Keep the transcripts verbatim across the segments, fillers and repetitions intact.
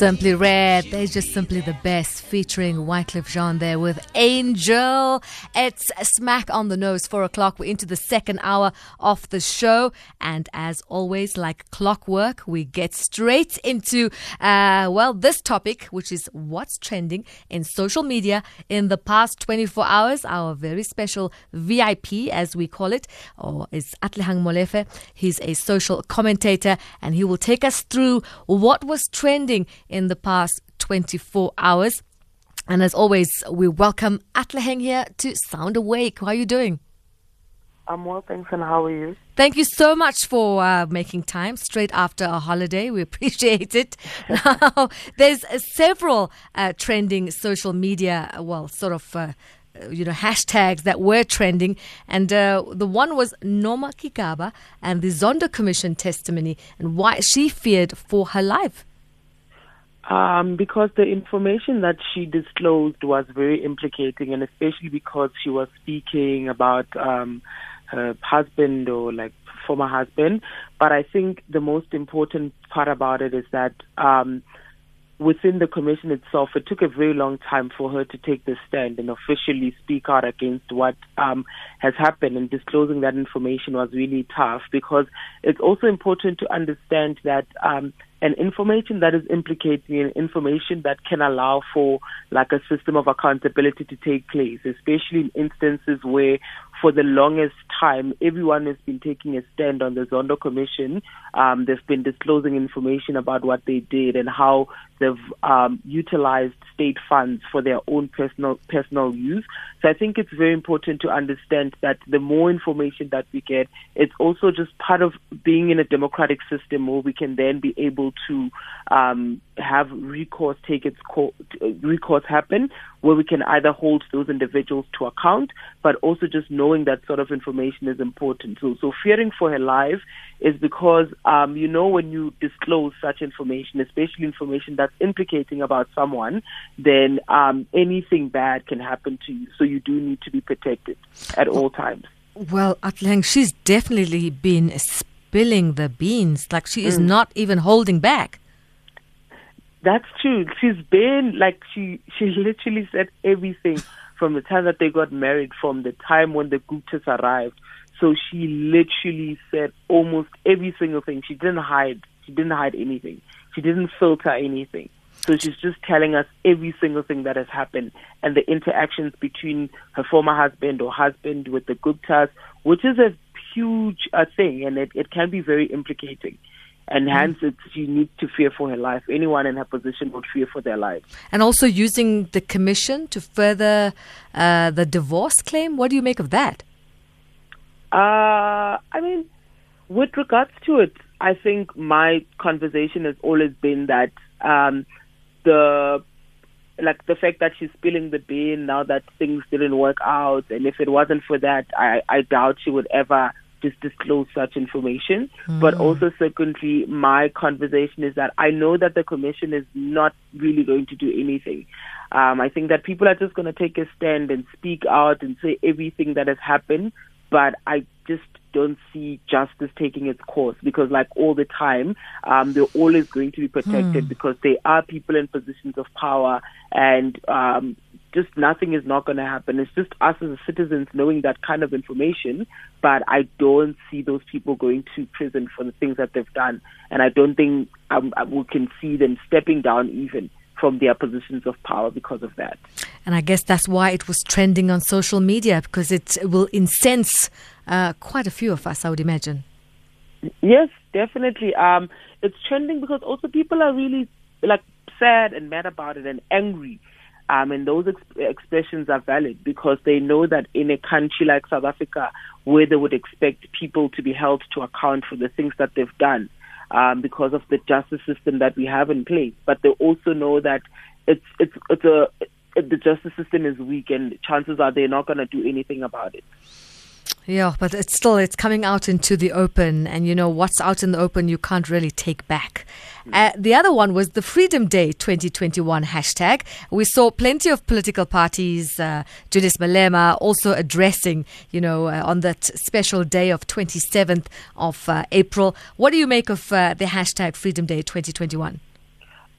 Simply Red, they're just simply the best, featuring Wycliffe Jean there with Angel. It's smack on the nose, four o'clock. We're into the second hour of the show, and as always, like clockwork, we get straight into uh, well, this topic, which is what's trending in social media in the past twenty-four hours. Our very special V I P, as we call it, or is Atlehang Molefe. He's a social commentator, and he will take us through what was trending in the past twenty-four hours. And as always, we welcome Atlehang here to Sound Awake. How are you doing? I'm well, thanks. And how are you? Thank you so much for uh, making time straight after a holiday. We appreciate it. Now, there's uh, several uh, trending social media, well, sort of, uh, you know, hashtags that were trending. And uh, the one was Nomakikaba and the Zondo Commission testimony and why she feared for her life. Um, because the information that she disclosed was very implicating, and especially because she was speaking about um, her husband or like former husband. But I think the most important part about it is that um, within the commission itself, it took a very long time for her to take the stand and officially speak out against what um, has happened. And disclosing that information was really tough, because it's also important to understand that um, and information that is implicating and information that can allow for like a system of accountability to take place, especially in instances where for the longest time, everyone has been taking a stand on the Zondo Commission. Um, they've been disclosing information about what they did and how they've um, utilized state funds for their own personal personal use. So I think it's very important to understand that the more information that we get, it's also just part of being in a democratic system where we can then be able to um, have recourse take its co- recourse happen, where we can either hold those individuals to account, but also just knowing that sort of information is important. So, so fearing for her life is because, um, you know, when you disclose such information, especially information that's implicating about someone, then um, anything bad can happen to you. So you do need to be protected at all times. Well, Atlehang, she's definitely been spilling the beans. Like, she is mm. not even holding back. That's true. She's been like, she, she literally said everything from the time that they got married, from the time when the Guptas arrived. So she literally said almost every single thing. She didn't hide. She didn't hide anything. She didn't filter anything. So she's just telling us every single thing that has happened and the interactions between her former husband or husband with the Guptas, which is a huge uh, thing, and it, it can be very implicating. And hence, it's, she needs to fear for her life. Anyone in her position would fear for their life. And also using the commission to further uh, the divorce claim. What do you make of that? Uh, I mean, with regards to it, I think my conversation has always been that um, the like the fact that she's spilling the bean now that things didn't work out, and if it wasn't for that, I, I doubt she would ever just disclose such information. Mm. But also, secondly, my conversation is that I know that the commission is not really going to do anything. Um, I think that people are just going to take a stand and speak out and say everything that has happened, but I just don't see justice taking its course, because like all the time, um, they're always going to be protected mm. because they are people in positions of power, and um, just nothing is not going to happen. It's just us as citizens knowing that kind of information, but I don't see those people going to prison for the things that they've done. And I don't think um, we can see them stepping down even from their positions of power because of that. And I guess that's why it was trending on social media, because it will incense uh, quite a few of us, I would imagine. Yes, definitely. Um, it's trending because also people are really like sad and mad about it and angry. Um, and those ex- expressions are valid, because they know that in a country like South Africa, where they would expect people to be held to account for the things that they've done um, because of the justice system that we have in place. But they also know that it's it's it's a it, the justice system is weak, and chances are they're not going to do anything about it. Yeah, but it's still, it's coming out into the open, and you know, what's out in the open, you can't really take back. Uh, the other one was the Freedom Day twenty twenty-one hashtag. We saw plenty of political parties, uh, Julius Malema also addressing, you know, uh, on that special day of twenty-seventh of uh, April. What do you make of uh, the hashtag Freedom Day twenty twenty-one?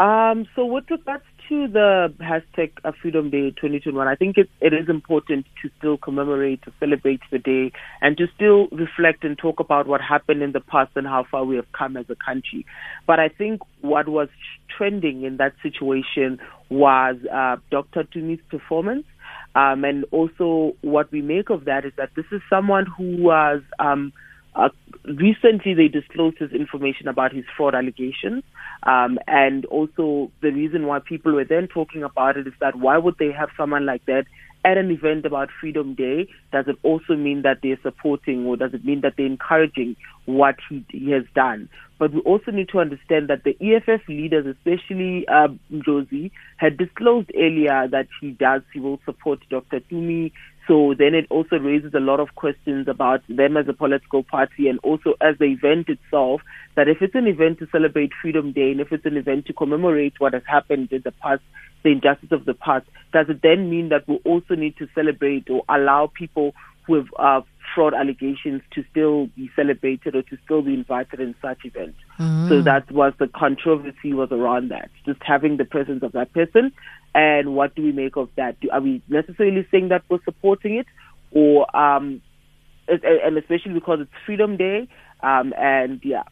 Um, so with regards to the hashtag Freedom Day twenty twenty-one, I think it, it is important to still commemorate, to celebrate the day, and to still reflect and talk about what happened in the past and how far we have come as a country. But I think what was trending in that situation was uh, Doctor Tunis' performance. Um, and also what we make of that is that this is someone who was... Um, Uh, recently, they disclosed his information about his fraud allegations. Um, and also, the reason why people were then talking about it is that why would they have someone like that at an event about Freedom Day? Does it also mean that they're supporting, or does it mean that they're encouraging what he, he has done? But we also need to understand that the E F F leaders, especially uh, Josie, had disclosed earlier that he does, he will support Doctor Tumi. So then it also raises a lot of questions about them as a political party, and also as the event itself, that if it's an event to celebrate Freedom Day, and if it's an event to commemorate what has happened in the past, the injustice of the past, does it then mean that we also need to celebrate or allow people who have uh, fraud allegations to still be celebrated or to still be invited in such events? Mm. So that was the controversy was around that, just having the presence of that person. And what do we make of that? Do, are we necessarily saying that we're supporting it? Or, um, and especially because it's Freedom Day, um, and yeah.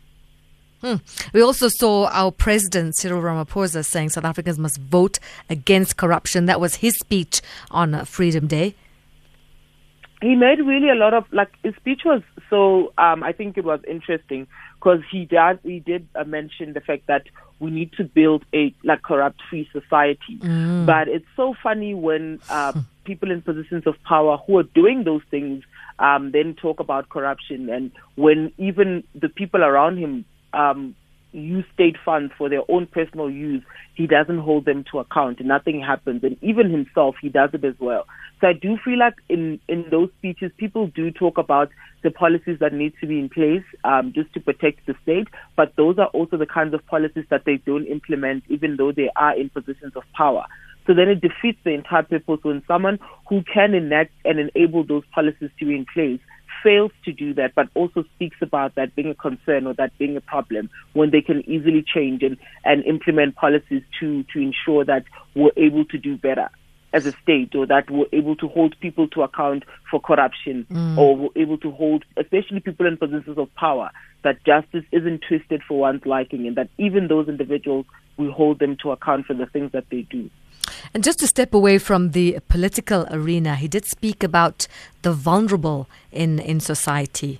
Hmm. We also saw our president, Cyril Ramaphosa, saying South Africans must vote against corruption. That was his speech on Freedom Day. He made really a lot of, like, his speech was so, um, I think it was interesting because he did, he did uh, mention the fact that we need to build a, like, corrupt-free society. Mm. But it's so funny when uh, people in positions of power who are doing those things um, then talk about corruption, and when even the people around him um, use state funds for their own personal use, he doesn't hold them to account and nothing happens. And even himself, he does it as well. So I do feel like in, in those speeches, people do talk about the policies that need to be in place um, just to protect the state. But those are also the kinds of policies that they don't implement, even though they are in positions of power. So then it defeats the entire purpose when someone who can enact and enable those policies to be in place fails to do that, but also speaks about that being a concern or that being a problem, when they can easily change and, and implement policies to, to ensure that we're able to do better as a state, or that we're able to hold people to account for corruption, mm. or we're able to hold, especially people in positions of power, that justice isn't twisted for one's liking, and that even those individuals, we hold them to account for the things that they do. And just to step away from the political arena, he did speak about the vulnerable in, in society.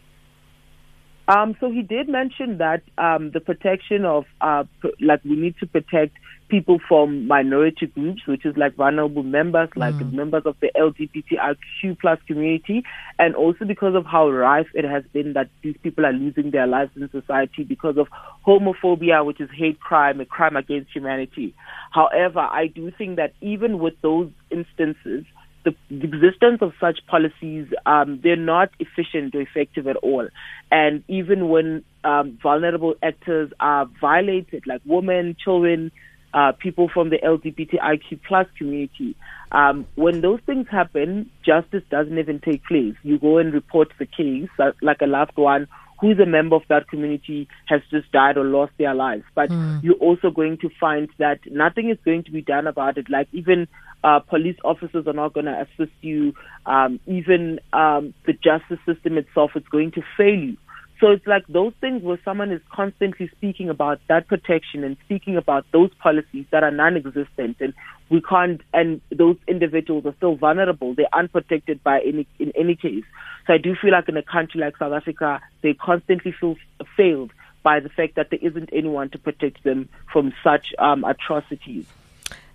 Um, so he did mention that um, the protection of, uh, like, we need to protect people from minority groups, which is like vulnerable members, like mm. members of the L G B T Q plus community, and also because of how rife it has been that these people are losing their lives in society because of homophobia, which is hate crime, a crime against humanity. However, I do think that even with those instances, the existence of such policies, um, they're not efficient or effective at all. And even when um, vulnerable actors are violated, like women, children, Uh, people from the L G B T I Q plus community. Um, when those things happen, justice doesn't even take place. You go and report the case, like a loved one who is a member of that community has just died or lost their lives. But mm. you're also going to find that nothing is going to be done about it. Like, even uh, police officers are not going to assist you. Um, even um, the justice system itself is going to fail you. So it's like those things where someone is constantly speaking about that protection and speaking about those policies that are non-existent, and we can't, and those individuals are still vulnerable. They're unprotected by any, in any case. So I do feel like in a country like South Africa, they constantly feel failed by the fact that there isn't anyone to protect them from such um, atrocities.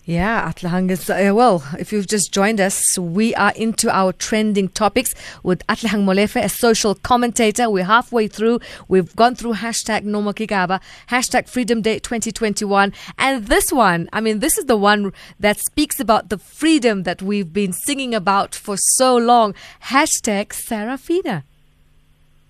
Yeah, Atlehang is, uh, well, if you've just joined us, we are into our trending topics with Atlehang Molefe, a social commentator. We're halfway through. We've gone through hashtag Nomakikaba, hashtag Freedom Day twenty twenty-one. And this one, I mean, this is the one that speaks about the freedom that we've been singing about for so long. Hashtag Sarafina.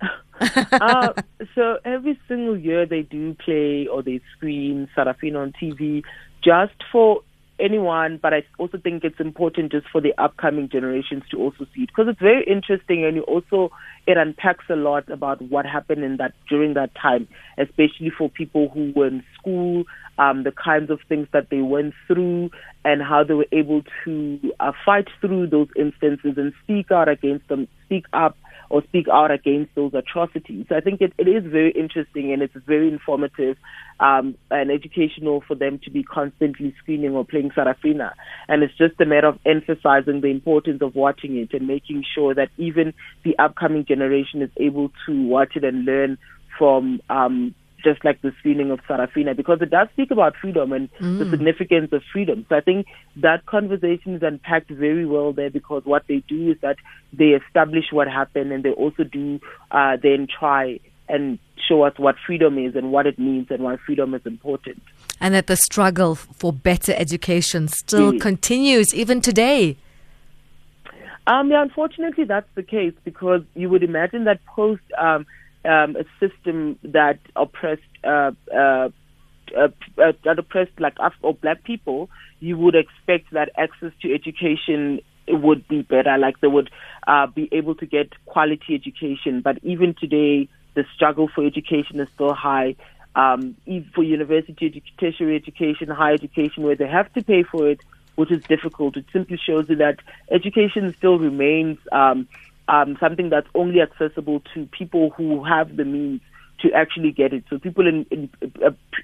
uh, so every single year they do play or they screen Sarafina on T V just for anyone, but I also think it's important just for the upcoming generations to also see it, because it's very interesting, and you also it unpacks a lot about what happened in that during that time, especially for people who were in school, um, the kinds of things that they went through, and how they were able to uh, fight through those instances and speak out against them, speak up or speak out against those atrocities. So I think it, it is very interesting, and it's very informative um, and educational for them to be constantly screening or playing Sarafina. And it's just a matter of emphasizing the importance of watching it and making sure that even the upcoming generation is able to watch it and learn from um, just like the screening of Sarafina, because it does speak about freedom and mm. the significance of freedom. So I think that conversation is unpacked very well there, because what they do is that they establish what happened, and they also do uh, then try and show us what freedom is and what it means and why freedom is important. And that the struggle for better education still yes. continues even today. Um, yeah, unfortunately, that's the case, because you would imagine that post... Um, Um, a system that oppressed uh, uh, uh, uh, that oppressed like us or black people, you would expect that access to education would be better, like they would uh, be able to get quality education. But even today, the struggle for education is still high. Um, for university, tertiary education, higher education, where they have to pay for it, which is difficult. It simply shows you that education still remains um Um, something that's only accessible to people who have the means to actually get it. So people in, in,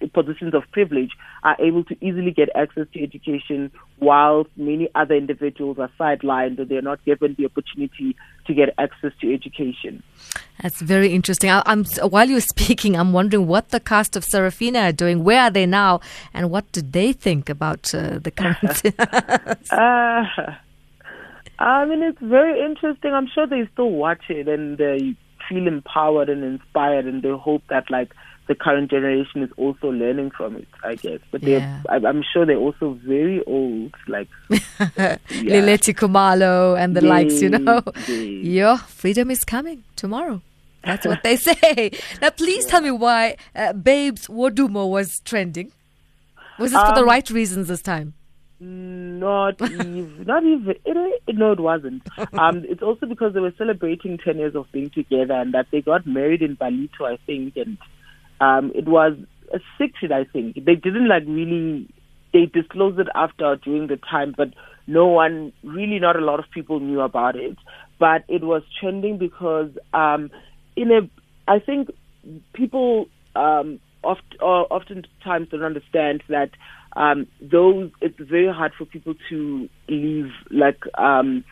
in positions of privilege are able to easily get access to education, while many other individuals are sidelined or they're not given the opportunity to get access to education. That's very interesting. I, I'm, while you're speaking, I'm wondering what the cast of Sarafina are doing. Where are they now? And what do they think about uh, the current... uh, I mean, it's very interesting. I'm sure they still watch it, and they feel empowered and inspired, and they hope that, like, the current generation is also learning from it, I guess. But yeah. they're, I'm sure they're also very old, like... yeah. Leleti Kumalo and the yay, likes, you know. Yay. Your freedom is coming tomorrow. That's what they say. Now, please yeah. tell me why uh, Babes Wodumo was trending. Was this um, for the right reasons this time? Not even, not even, it, it, no, it wasn't. Um, it's also because they were celebrating ten years of being together, and that they got married in Balito, I think, and um, it was a secret, I think. They didn't like really, they disclosed it after during the time, but no one, really not a lot of people knew about it. But it was trending because um, in a, I think people um, oft, or oftentimes don't understand that Um, those it's very hard for people to leave like um,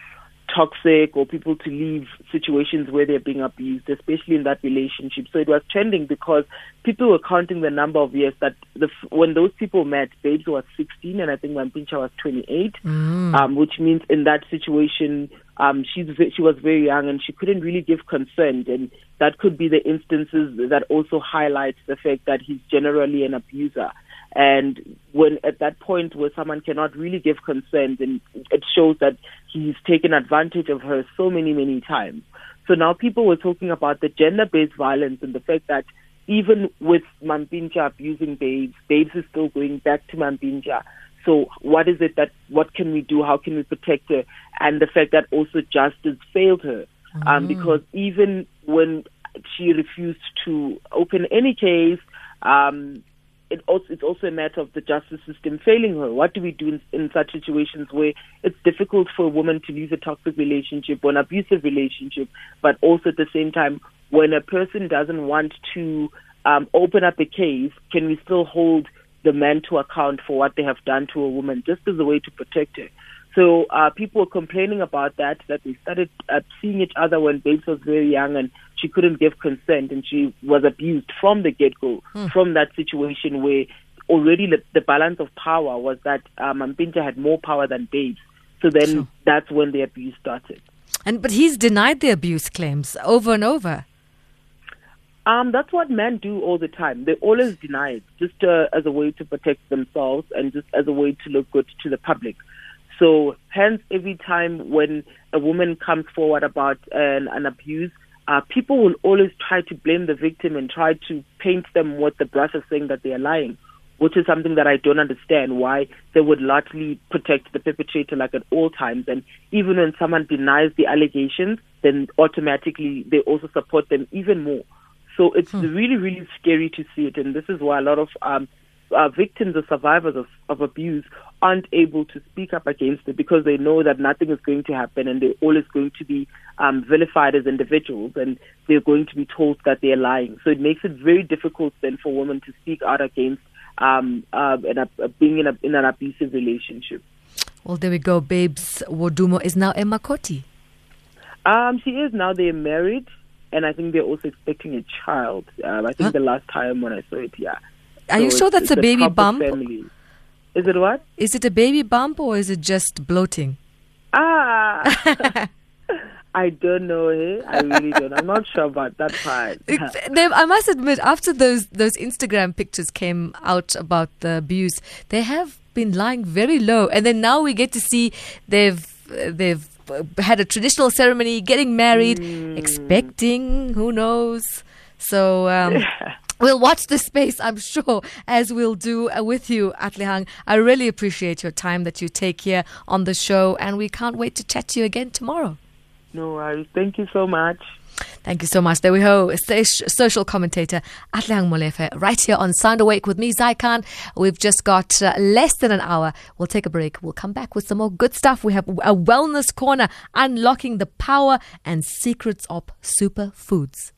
toxic or people to leave situations where they're being abused, especially in that relationship. So it was trending because people were counting the number of years that the, when those people met, Babes was sixteen and I think Mampintsha was twenty-eight, mm. um, which means in that situation um, she's, she was very young and she couldn't really give consent, and that could be the instances that also highlights the fact that he's generally an abuser. And when at that point where someone cannot really give consent, and it shows that he's taken advantage of her so many, many times. So now people were talking about the gender-based violence and the fact that even with Mampintsha abusing Babes, Babes is still going back to Mampintsha. So what is it that, what can we do? How can we protect her? And the fact that also justice failed her. Mm. Um, because even when she refused to open any case, um, It also, it's also a matter of the justice system failing her. What do we do in, in such situations where it's difficult for a woman to leave a toxic relationship or an abusive relationship, but also at the same time, when a person doesn't want to um, open up a case, can we still hold the man to account for what they have done to a woman just as a way to protect her? So uh, people were complaining about that, that they started uh, seeing each other when Babes was very young and she couldn't give consent and she was abused from the get-go, mm. from that situation where already the, the balance of power was that um, Mampintsha had more power than Babes. So then sure. that's when the abuse started. And But he's denied the abuse claims over and over. Um, that's what men do all the time. They always deny it, just uh, as a way to protect themselves and just as a way to look good to the public. So hence, every time when a woman comes forward about an, an abuse, uh, people will always try to blame the victim and try to paint them with the brush of saying that they are lying, which is something that I don't understand, why they would largely protect the perpetrator like at all times. And even when someone denies the allegations, then automatically they also support them even more. So it's hmm. really, really scary to see it. And this is why a lot of um, uh, victims or survivors of, of abuse aren't able to speak up against it, because they know that nothing is going to happen and they're always going to be um, vilified as individuals, and they're going to be told that they're lying. So it makes it very difficult then for women to speak out against Um, uh, and, uh, being in, a, in an abusive relationship. Well, there we go. Babes Wodumo is now Emma Koti. Um, she is now. They're married, and I think they're also expecting a child. Um, I think huh? the last time when I saw it, yeah. Are so you sure that's a baby a bump? Family. Is it what? Is it a baby bump or is it just bloating? Ah. I don't know. Eh? I really don't. I'm not sure about that part. I must admit, after those those Instagram pictures came out about the abuse, they have been lying very low. And then now we get to see they've they've had a traditional ceremony, getting married, mm. expecting, who knows. So um, yeah. we'll watch this space, I'm sure, as we'll do with you, Atlehang. I really appreciate your time that you take here on the show, and we can't wait to chat to you again tomorrow. No worries. Thank you so much. Thank you so much. There we go. Social commentator Atlehang Molefe right here on Sound Awake with me, Zai Khan. We've just got uh, less than an hour. We'll take a break. We'll come back with some more good stuff. We have a wellness corner, unlocking the power and secrets of superfoods.